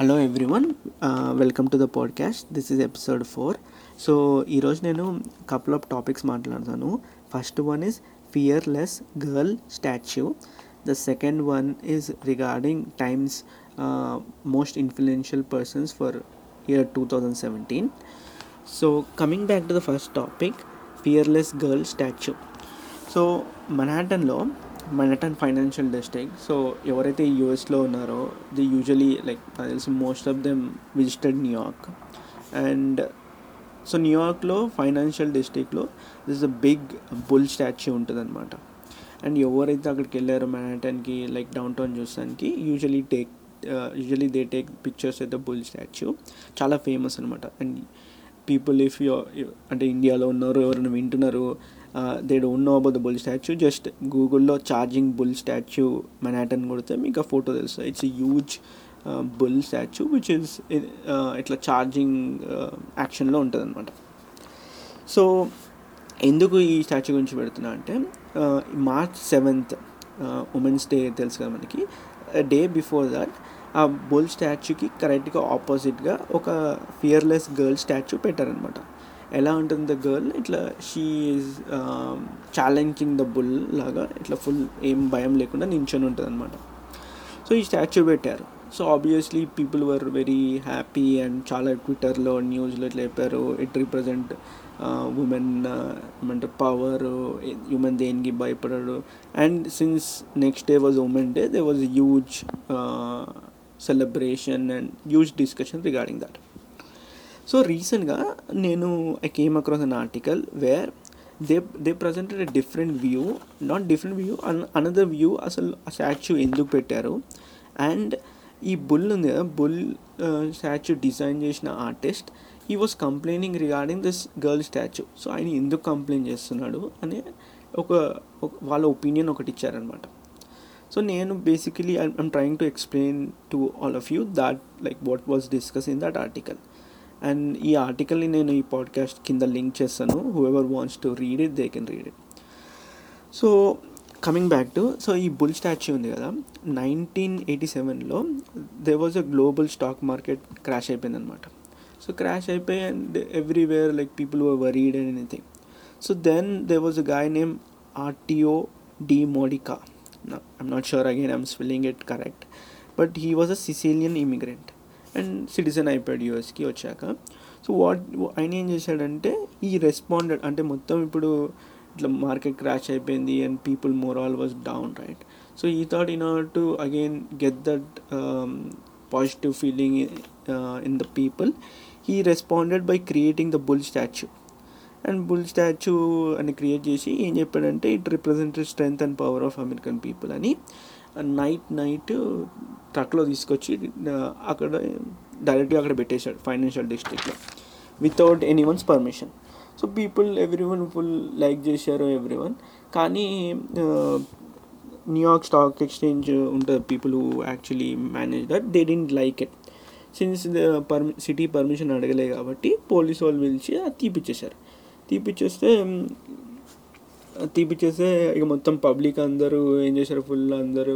Hello everyone, welcome to the podcast. This is episode 4. So ఈరోజు నేను couple of topics మాట్లాడతాను. First one is fearless girl statue. The second one is regarding Times most influential persons for year 2017. So coming back to the first topic, fearless girl statue. So Manhattan financial district. So ఎవరైతే యూఎస్లో ఉన్నారో the usually like నాకు తెలిసి most of them visited New York. And so న్యూయార్క్లో ఫైనాన్షియల్ డిస్ట్రిక్ట్లో this a big bull statue ఉంటుందన్నమాట. And ఎవరైతే అక్కడికి వెళ్ళారో మన్హాటన్కి లైక్ డౌన్ టౌన్ చూస్తానికి, usually they take pictures with the bull statue. చాలా ఫేమస్ అనమాట. అండ్ పీపుల్ ఇఫ్ యూ అంటే ఇండియాలో ఉన్నారు ఎవరైనా వింటున్నారు, they don't know about the bull statue, just గూగుల్లో ఛార్జింగ్ బుల్ స్టాచ్యూ మన్హాటన్ కొడితే మీకు ఆ ఫోటో తెలుస్తుంది. It's a huge bull statue which is ఇట్లా ఛార్జింగ్ యాక్షన్లో ఉంటుంది అనమాట. సో ఎందుకు ఈ స్టాచ్యూ గురించి పెడుతున్నా అంటే, March 7th ఉమెన్స్ డే తెలుసు కదా మనకి. డే బిఫోర్ దాట్ ఆ బుల్ స్టాచ్యూకి కరెక్ట్గా ఆపోజిట్గా ఒక ఫియర్లెస్ గర్ల్ స్టాచ్యూ పెట్టారనమాట. ఎలా ఉంటుంది ద గర్ల్, ఇట్లా she is challenging the bull లాగా ఇట్లా ఫుల్ ఏం భయం లేకుండా నించొని ఉంటుంది అనమాట. సో ఈ స్టాచ్యూ పెట్టారు. So obviously people were very happy and చాలా ట్విట్టర్లో న్యూస్లో ఇట్లా చెప్పారు, ఇట్ రిప్రజెంట్ ఉమెన్ అంటే పవర్, ఉమెన్ దేనికి భయపడడు. And since next day was women day, they was huge celebration and huge discussion regarding that. So రీసెంట్గా నేను I came across an article where they presented a different view, not different view, another view, అసలు ఆ statue ఎందుకు పెట్టారు. And ఈ bull ఉంది కదా, bull statue design చేసిన artist he was complaining regarding this girl statue. So ఆయన ఎందుకు కంప్లైంట్ చేస్తున్నాడు అనే ఒక వాళ్ళ ఒపీనియన్ ఒకటి ఇచ్చారనమాట. సో నేను basically I'm trying to explain to all of you that like what was discuss in that article. And ఈ ఆర్టికల్ని నేను ఈ పాడ్కాస్ట్ కింద లింక్ చేస్తాను, whoever wants to read it they can read it. So coming back to, so ఈ bull statue ఉంది కదా, 1987లో there was a global stock market crash అయిపోయింది అనమాట. సో క్రాష్ అయిపోయి and everywhere like people were worried and anything. So then they was a guy name Arturo Di Modica, I'm not sure again I'm spelling it correct, but he was a Sicilian immigrant and citizen అయిపోయాడు యూఎస్కి వచ్చాక. So ఆయన ఏం చేశాడంటే ఈ responded అంటే మొత్తం ఇప్పుడు ఇట్లా మార్కెట్ క్రాష్ అయిపోయింది and people moral was down right. So ఈ thought in order to again get that positive feeling in the people, he responded by creating the bull statue. And bull statue అని create చేసి ఏం చెప్పాడంటే, it represented strength and power of American people అని night ట్రక్లో తీసుకొచ్చి అక్కడ డైరెక్ట్గా అక్కడ పెట్టేశాడు ఫైనాన్షియల్ డిస్ట్రిక్ట్లో without any once permission. So people every one full like చేశారు ఎవ్రీ వన్. కానీ న్యూయార్క్ స్టాక్ ఎక్స్చేంజ్ ఉంటుంది, people who actually manage that they didn't like it. Since city permission అడగలే కాబట్టి పోలీసు వాళ్ళు పిలిచి అది తీపిచ్చేస్తే ఇక మొత్తం పబ్లిక్ అందరూ ఏం చేశారు, ఫుల్ అందరూ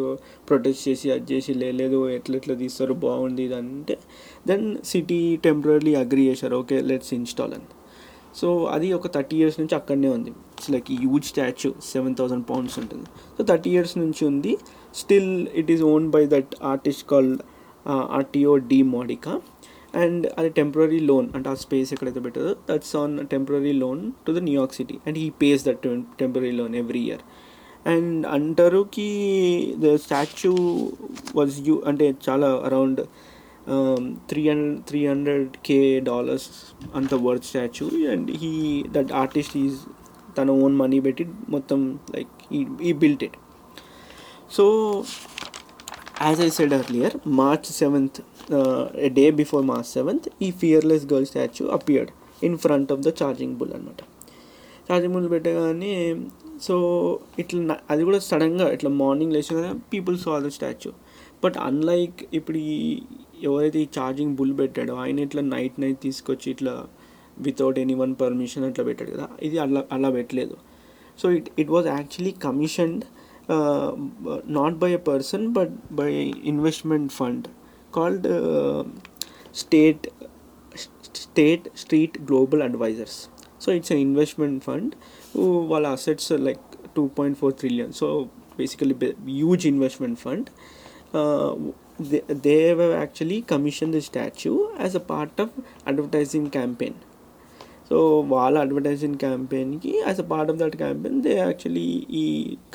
ప్రొటెస్ట్ చేసి అది చేసి లేదు ఎట్లా తీస్తారు బాగుంది ఇది అంటే, దెన్ సిటీ టెంపరీ అగ్రీ చేశారు, ఓకే లెట్స్ ఇన్స్టాల్ అని. సో అది ఒక 30 years నుంచి అక్కడనే ఉంది. It's like huge statue, 7,000 pounds ఉంటుంది. సో 30 years నుంచి ఉంది, still it is own by that artist called Arturo Di Modica. And అది టెంపరీ లోన్ అంటే ఆ స్పేస్ ఎక్కడైతే పెట్టదో that's on temporary loan to the New York city and he pays that temporary loan every year. And అంటారుకి the statue was you అంటే చాలా around $300,000 అంత worth statue. And he that artist is తన own money పెట్టి మొత్తం like ఈ built it. So as I said earlier, March 7th, a day before March 7th, ఈ fearless girl statue appeared in front of the charging bull అనమాట. Charging bull పెట్టగానే so ఇట్లా అది కూడా సడన్గా ఇట్లా మార్నింగ్ లేచిన కదా people so the statue. But unlike ఇప్పుడు ఈ ఎవరైతే ఈ ఛార్జింగ్ బుల్ పెట్టాడో ఆయన ఇట్లా నైట్ తీసుకొచ్చి ఇట్లా వితౌట్ ఎనీ వన్ పర్మిషన్ అట్లా పెట్టాడు కదా, ఇది అలా పెట్టలేదు. So it was actually commissioned not by a person but by investment fund called State Street Global Advisors. So it's an investment fund whose assets are like 2.4 trillion. So basically huge investment fund. They have actually commissioned the statue as a part of advertising campaign. So వాళ్ళ advertising క్యాంపెయిన్కి as a part of that campaign they actually ఈ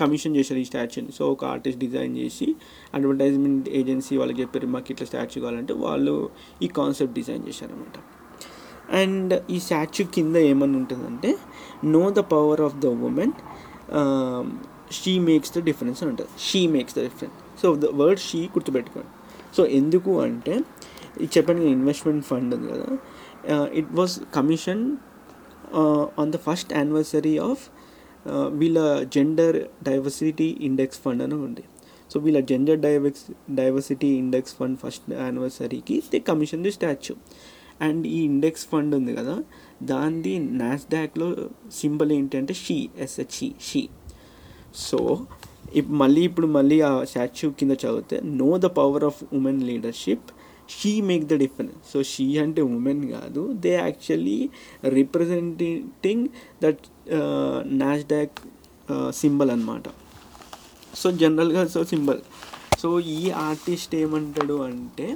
commission చేశారు ఈ స్టాచ్యూని. So ఒక artist design చేసి advertisement agency వాళ్ళకి చెప్పారు మాకు ఇట్లా స్టాచ్యూ కావాలంటే వాళ్ళు ఈ కాన్సెప్ట్ డిజైన్ చేశారనమాట. అండ్ ఈ స్టాచ్యూ కింద ఏమని ఉంటుందంటే know the power of the women she makes the difference అని ఉంటుంది. She makes the difference. So the word she గుర్తుపెట్టుకోండి. సో ఎందుకు అంటే ఇది చెప్పాను ఇన్వెస్ట్మెంట్ ఫండ్ ఉంది కదా. It was commissioned on the first anniversary of Villa Gender Diversity Index Fund అని ఉంది. సో వీళ్ళ gender diversity index fund first యానివర్సరీకి they commission the statue. And ఈ ఇండెక్స్ ఫండ్ ఉంది కదా దాని నాస్డాక్లో సింబల్ ఏంటంటే షీ SHE షీ. సో ఇప్పుడు మళ్ళీ ఆ స్టాచ్యూ కింద చదివితే know the power of women leadership she make the difference. So she అంటే ఉమెన్ కాదు, they actually representing that Nasdaq symbol అనమాట. సో జనరల్గా సో సింబల్. సో ఈ ఆర్టిస్ట్ ఏమంటాడు అంటే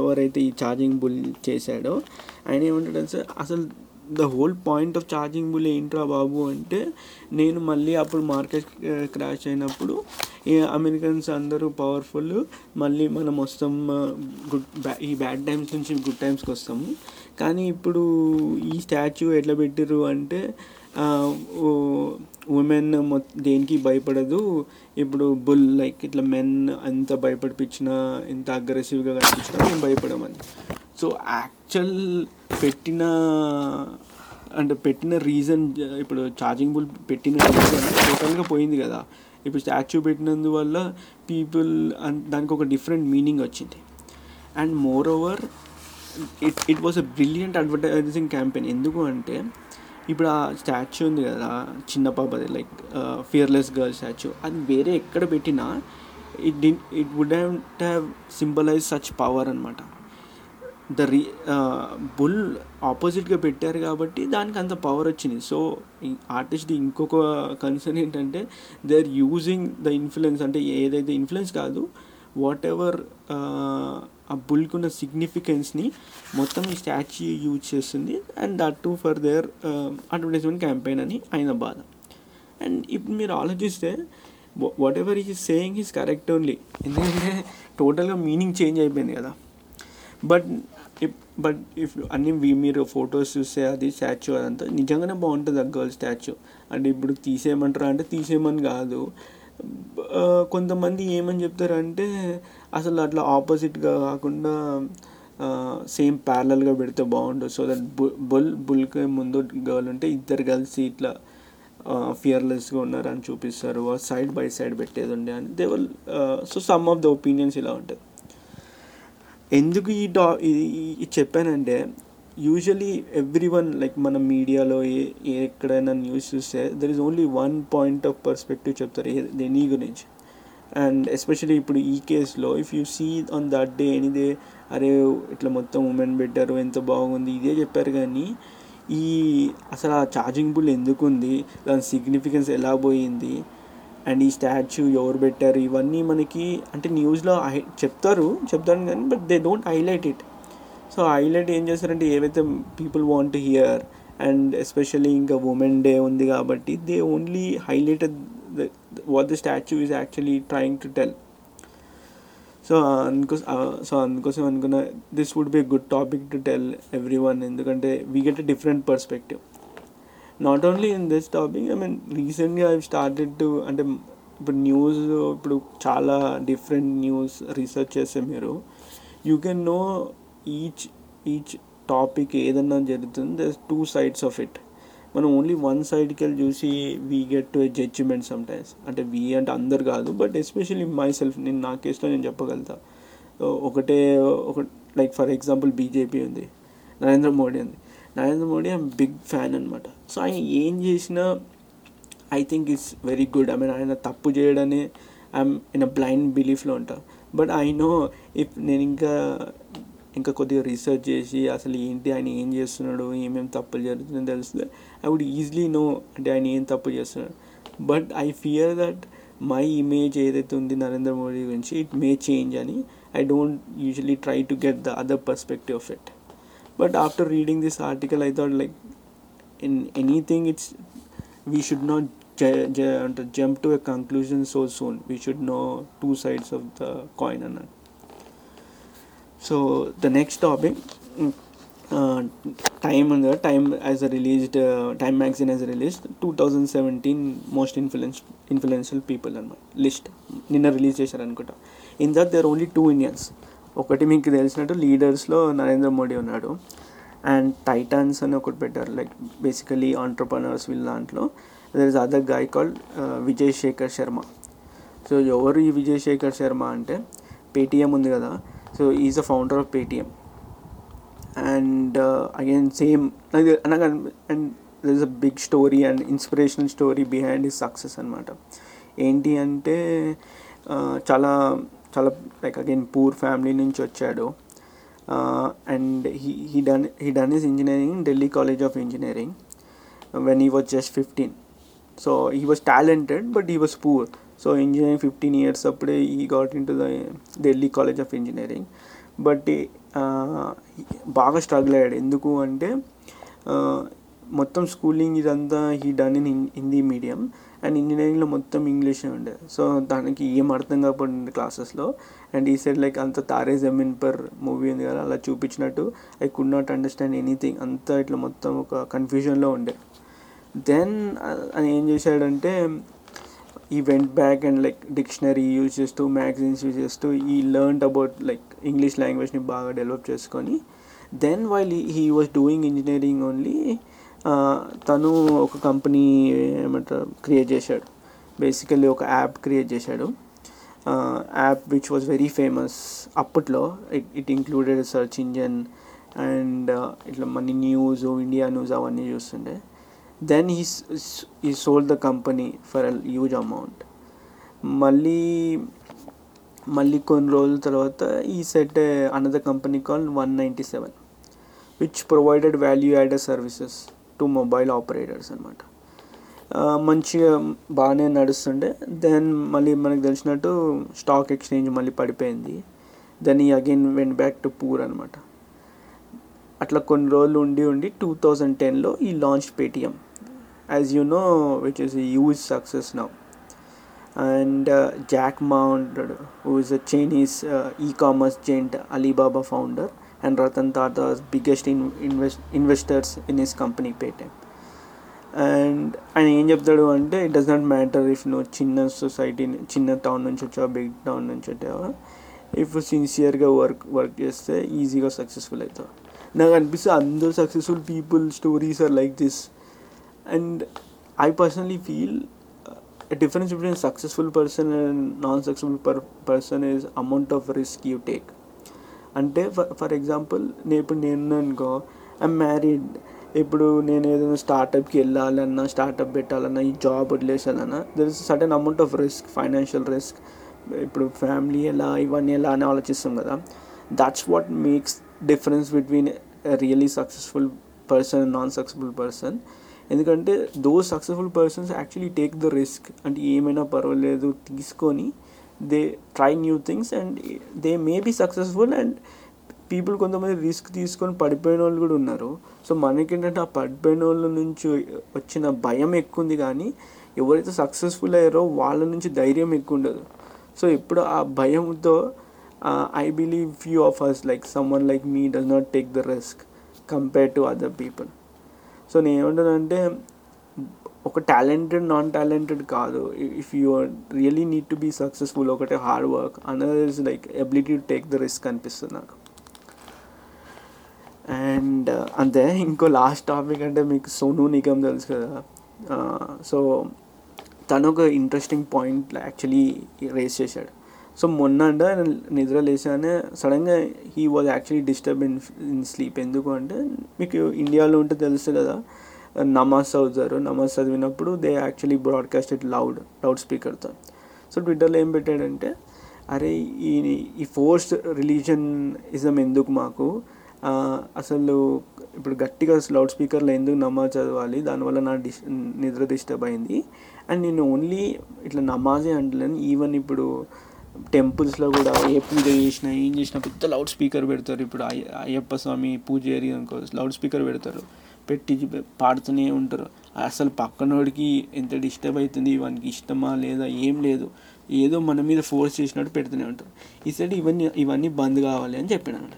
ఎవరైతే ఈ ఛార్జింగ్ బుల్ చేశాడో ఆయన ఏమంటాడు అంటే అసలు the whole point of charging bull ఏంట్రా బాబు అంటే నేను మళ్ళీ అప్పుడు మార్కెట్ క్రాష్ అయినప్పుడు అమెరికన్స్ అందరూ పవర్ఫుల్, మళ్ళీ మనం వస్తాం ఈ బ్యాడ్ టైమ్స్ నుంచి గుడ్ టైమ్స్కి వస్తాము. కానీ ఇప్పుడు ఈ స్టాచ్యూ ఎట్లా పెట్టిర్రు అంటే ఉమెన్ దేనికి భయపడదు, ఇప్పుడు బుల్ లైక్ ఇట్లా మెన్ ఎంత భయపడిపించినా ఎంత అగ్రెసివ్గా కనిపించినా మేము భయపడమని. సో యాక్చువల్ పెట్టిన రీజన్ ఇప్పుడు ఛార్జింగ్ బుల్ పెట్టిన రీజన్ టోటల్గా పోయింది కదా. ఇప్పుడు స్టాచ్యూ పెట్టినందువల్ల పీపుల్ దానికి ఒక డిఫరెంట్ మీనింగ్ వచ్చింది. And moreover it was a brilliant advertising campaign. ఎందుకు అంటే ఇప్పుడు ఆ స్టాచ్యూ ఉంది కదా చిన్న పాపది లైక్ ఫియర్లెస్ గర్ల్ స్టాచ్యూ, అది వేరే ఎక్కడ పెట్టినా it wouldn't have symbolise such power అనమాట. బుల్ ఆపోజిట్గా పెట్టారు కాబట్టి దానికి అంత పవర్ వచ్చింది. సో ఆర్టిస్ట్ది ఇంకొక కన్సర్న్ ఏంటంటే they are using the influence, అంటే ఏదైతే ఇన్ఫ్లుయెన్స్ కాదు వాట్ ఎవర్ ఆ బుల్కి ఉన్న సిగ్నిఫికెన్స్ని మొత్తం ఈ స్టాచ్యూ యూజ్ చేస్తుంది. And that too for their advertisement campaign అని ఆయన బాధ. అండ్ ఇప్పుడు మీరు ఆలోచిస్తే whatever is saying is correct only, ఎందుకంటే టోటల్గా మీనింగ్ చేంజ్ అయిపోయింది కదా. బట్ ఇఫ్ అన్ని మీరు ఫొటోస్ చూస్తే అది స్టాచ్యూ అదంతా నిజంగానే బాగుంటుంది ఆ గర్ల్ స్టాచ్యూ. అంటే ఇప్పుడు తీసేయమంటారా అంటే తీసేయమని కాదు, కొంతమంది ఏమని చెప్తారంటే అసలు అట్లా ఆపోజిట్గా కాకుండా సేమ్ ప్యారలల్గా పెడితే బాగుంటుంది. సో దట్ బుల్కి ముందు గర్ల్ ఉంటే ఇద్దరు కలిసి ఇట్లా ఫియర్లెస్గా ఉన్నారని చూపిస్తారు, సైడ్ బై సైడ్ పెట్టేది ఉండే అని they will. So some of the opinions ఇలా ఉంటుంది. ఎందుకు ఇది చెప్పానంటే యూజువలీ ఎవ్రీ వన్ లైక్ మన మీడియాలో ఎక్కడైనా న్యూస్ చూస్తే there is only one point of perspective చెప్తారు దేని గురించి. అండ్ ఎస్పెషలీ ఇప్పుడు ఈ కేసులో if you see on that day ఎనీదే అరే ఇట్లా మొత్తం ఉమెన్ పెట్టారు ఎంత బాగుంది ఇదే చెప్పారు. కానీ ఈ అసలు ఆ ఛార్జింగ్ బుల్ ఎందుకు ఉంది, దాని సిగ్నిఫికెన్స్ ఎలా పోయింది, అండ్ ఈ స్టాచ్యూ ఎవరు పెట్టారు, ఇవన్నీ మనకి అంటే న్యూస్లో చెప్తారు కానీ but they don't highlight it. So highlight ఏం చేస్తారంటే ఏవైతే people want to hear and especially ఇంకా ఉమెన్ డే ఉంది కాబట్టి they only highlighted what the statue is actually trying to tell. So అందుకోసం అనుకున్న this would be a good topic to tell everyone, ఎందుకంటే we get a different perspective. Not only in this topic, I mean recently I've started to అంటే ఇప్పుడు news ఇప్పుడు చాలా different news research చేస్తే మీరు you can know each topic ఏదన్నా జరుగుతుంది there two sides of it. మనం ఓన్లీ వన్ సైడ్కి వెళ్ళి చూసి we get to a judgement sometimes, అంటే వీ అంటే అందరు కాదు బట్ ఎస్పెషల్లీ మై సెల్ఫ్ నా కేసులో నేను చెప్పగలుగుతా. ఒక లైక్ ఫర్ ఎగ్జాంపుల్ బీజేపీ ఉంది, Narendra Modi I'm big fan అనమాట. సో ఆయన ఏం చేసినా I think it's very good, I mean ఆయన తప్పు చేయడనే ఐఎమ్ ఇన్ అ బ్లైండ్ బిలీఫ్లో ఉంటా. బట్ ఐ నో ఇఫ్ నేను ఇంకా కొద్దిగా రీసెర్చ్ చేసి అసలు ఏంటి ఆయన ఏం చేస్తున్నాడు, ఏమేమి తప్పులు జరుగుతుందని తెలుస్తుంది, ఐ వుడ్ ఈజీలీ నో అంటే ఆయన ఏం తప్పు చేస్తున్నాడు. But I fear that my image ఏదైతే ఉంది నరేంద్ర మోడీ గురించి ఇట్ మే చేంజ్ అని, I don't usually try to get the other perspective of it. But after reading this article I thought like in anything it's we should not jump to a conclusion so soon, we should know two sides of the coin అన్నాడు. So the next topic time ఉంది కదా, Time magazine has released 2017 most influential people అనమాట list నిన్న release చేశారు అనుకుంటా. In that there only 2 Indians, ఒకటి మీకు తెలిసినట్టు లీడర్స్లో నరేంద్ర మోడీ ఉన్నాడు, అండ్ టైటాన్స్ అని ఒకటి పెట్టారు లైక్ బేసికలీ ఆంటర్ప్రనర్స్ వీళ్ళ దాంట్లో. There is other guy called Vijay Shekhar Sharma. So ఎవరు ఈ విజయశేఖర్ శర్మ అంటే పేటీఎం ఉంది కదా, so is the founder of Paytm. And again same and there is a big story and inspirational story behind his success anamata. Enti ante chala like again poor family nunchi vachadu, and he done his engineering in Delhi College of Engineering when he was just 15. So he was talented but he was poor, so engineering 15 years appude he got into the Delhi College of Engineering. But బాగా struggle అయ్యాడు. ఎందుకు అంటే మొత్తం schooling ఇదంతా he done in Hindi medium, and ఇంజనీరింగ్లో మొత్తం ఇంగ్లీషే ఉండే. సో దానికి ఏం అర్థం కాకపోయింది క్లాసెస్లో. అండ్ ఈ సైడ్ లైక్ అంత తారే జమీన్ పర్ మూవీ ఉంది కదా అలా చూపించినట్టు I could not understand anything, అంతా ఇట్లా మొత్తం ఒక కన్ఫ్యూజన్లో ఉండే. దెన్ ఆయన ఏం చేశాడంటే he went back and like dictionary uses to magazines uses to he learned about like English language ni baga develop cheskoni. Then while he was doing engineering only tanu oka company emata create chesadu, basically oka app create chesadu, app which was very famous apputlo. It included a search engine and itla many news India news avanni chustunde. Then he sold the company for a huge amount. malli kon roll tarvata he set another company called 197 which provided value added services to mobile operators anamata. Manchiga baane nadustunde. Then malli manaku telusinattu stock exchange malli padipeyindi. Then he again went back to poor anamata. అట్లా కొన్ని రోజులు ఉండి 2010 ఈ launch Paytm as you know which is a huge success now. And Jack Ma ఉంటాడు who is a Chinese e commerce giant Alibaba founder, and Ratan Tata biggest investors in his company Paytm. And ఆయన ఏం చెప్తాడు అంటే it does not matter if నువ్వు చిన్న society చిన్న town నుంచి వచ్చావా బిగ్ టౌన్ నుంచి వచ్చావా, ఇఫ్ సిన్సియర్గా వర్క్ చేస్తే ఈజీగా సక్సెస్ఫుల్ అవుతావు. నాకు అనిపిస్తుంది అందరు successful people stories are like this. And I personally feel difference between successful person and non successful person is amount of risk you take. అంటే ఫర్ ఎగ్జాంపుల్ ఇప్పుడు నేను అనుకో ఐఎమ్ మ్యారీడ్, ఇప్పుడు నేను ఏదైనా స్టార్టప్కి వెళ్ళాలన్నా స్టార్టప్ పెట్టాలన్నా ఈ జాబ్ వదిలేసానన్నా there is certain amount of risk, financial risk, ఇప్పుడు ఫ్యామిలీ ఎలా ఇవన్నీ ఎలా అని ఆలోచిస్తాం కదా. That's what makes difference between a really successful person and non-successful person. ఎందుకంటే those successful persons actually take the risk and ఏమైనా పర్వాలేదు తీసుకొని they try new things and they may be successful. and people కొంతమంది risk తీసుకొని పడిపోయిన వాళ్ళు కూడా ఉన్నారు. సో మనకేంటంటే ఆ పడిపోయిన వాళ్ళ నుంచి వచ్చిన భయం ఎక్కువ ఉంది, కానీ ఎవరైతే సక్సెస్ఫుల్ అయ్యారో వాళ్ళ నుంచి ధైర్యం ఎక్కువ ఉండదు. సో ఇప్పుడు ఆ భయంతో I believe few of us like someone like me does not take the risk compared to other people. So నేనేమంటానంటే ఒక టాలెంటెడ్ నాన్ టాలెంటెడ్ కాదు, if you really need to be successful ఒకటే hard work, another is like ability to take the risk అనిపిస్తుంది నాకు. And అంతే. ఇంకో last topic అంటే మీకు సోను నిగమ్ తెలుసు కదా, సో తను ఒక ఇంట్రెస్టింగ్ పాయింట్ యాక్చువల్లీ రేస్ చేశాడు. సో మొన్న అంటే నిద్ర లేచానే సడన్గా he was actually disturb in sleep. ఎందుకు అంటే మీకు ఇండియాలో ఉంటే తెలుసు కదా నమాజ్ చదువుతారు, నమాజ్ చదివినప్పుడు they actually broadcast it loud స్పీకర్తో. సో ట్విట్టర్లో ఏం పెట్టాడంటే అరే ఈ ఫోర్స్డ్ రిలీజనిజం ఎందుకు మాకు, అసలు ఇప్పుడు గట్టిగా లౌడ్ స్పీకర్లో ఎందుకు నమాజ్ చదవాలి, దానివల్ల నా నిద్ర డిస్టర్బ్ అయింది. అండ్ నేను ఓన్లీ ఇట్లా నమాజే అంటలేను, ఈవెన్ ఇప్పుడు టెంపుల్స్లో కూడా ఏ పూజ చేసినా ఏం చేసినా పెద్ద లౌడ్ స్పీకర్ పెడతారు. ఇప్పుడు అయ్యప్ప స్వామి పూజ జరిగినకో లౌడ్ స్పీకర్ పెడతారు, పెట్టి పాడుతూనే ఉంటారు. అసలు పక్కనోడికి ఎంత డిస్టర్బ్ అవుతుంది, వానికి ఇష్టమా లేదా ఏం లేదు, ఏదో మన మీద ఫోర్స్ చేసినట్టు పెడుతూనే ఉంటారు. ఈసారి ఇవన్నీ బంద్ కావాలి అని చెప్పినాను.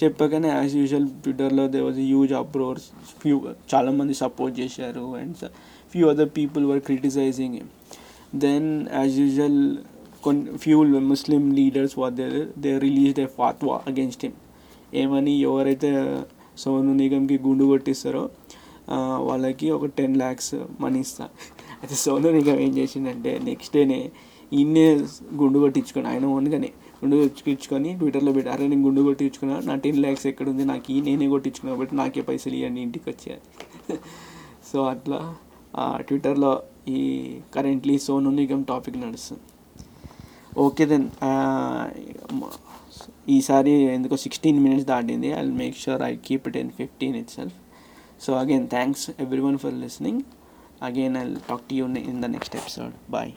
చెప్పగానే యాజ్ యూజువల్ ట్విట్టర్లో they was huge uproars, few చాలామంది సపోర్ట్ చేశారు and few other people were criticising. Then as usual few Muslim leaders they released a fatwa against him. ఏమని, ఎవరైతే సోను నిగమ్కి గుండు కొట్టిస్తారో వాళ్ళకి ఒక 10 lakhs మనీ ఇస్తారు. అయితే సోను నిగమ్ ఏం చేసిందంటే నెక్స్ట్ డేనే ఈయనే గుండు కొట్టించుకొని, ఆయన ఓన్గానే గుండు కొట్టించుకొని ట్విట్టర్లో పెట్టి, అరే నేను గుండు కొట్టించుకున్నా, నా 10 lakhs ఎక్కడ ఉంది, నాకు ఈ నేనే కొట్టించుకున్నా కాబట్టి నాకే పైసలు ఇవ్వండి ఇంటికి వచ్చేది. సో అట్లా ట్విట్టర్లో ఈ కరెంట్లీ సోను నిగమ్ టాపిక్ నడుస్తుంది. ఓకే దెన్ ఈసారి ఎందుకో 16 minutes దాటింది. I will make sure I keep it in 15 itself. So again, thanks everyone for listening. Again, I'll talk to you in the next episode. Bye.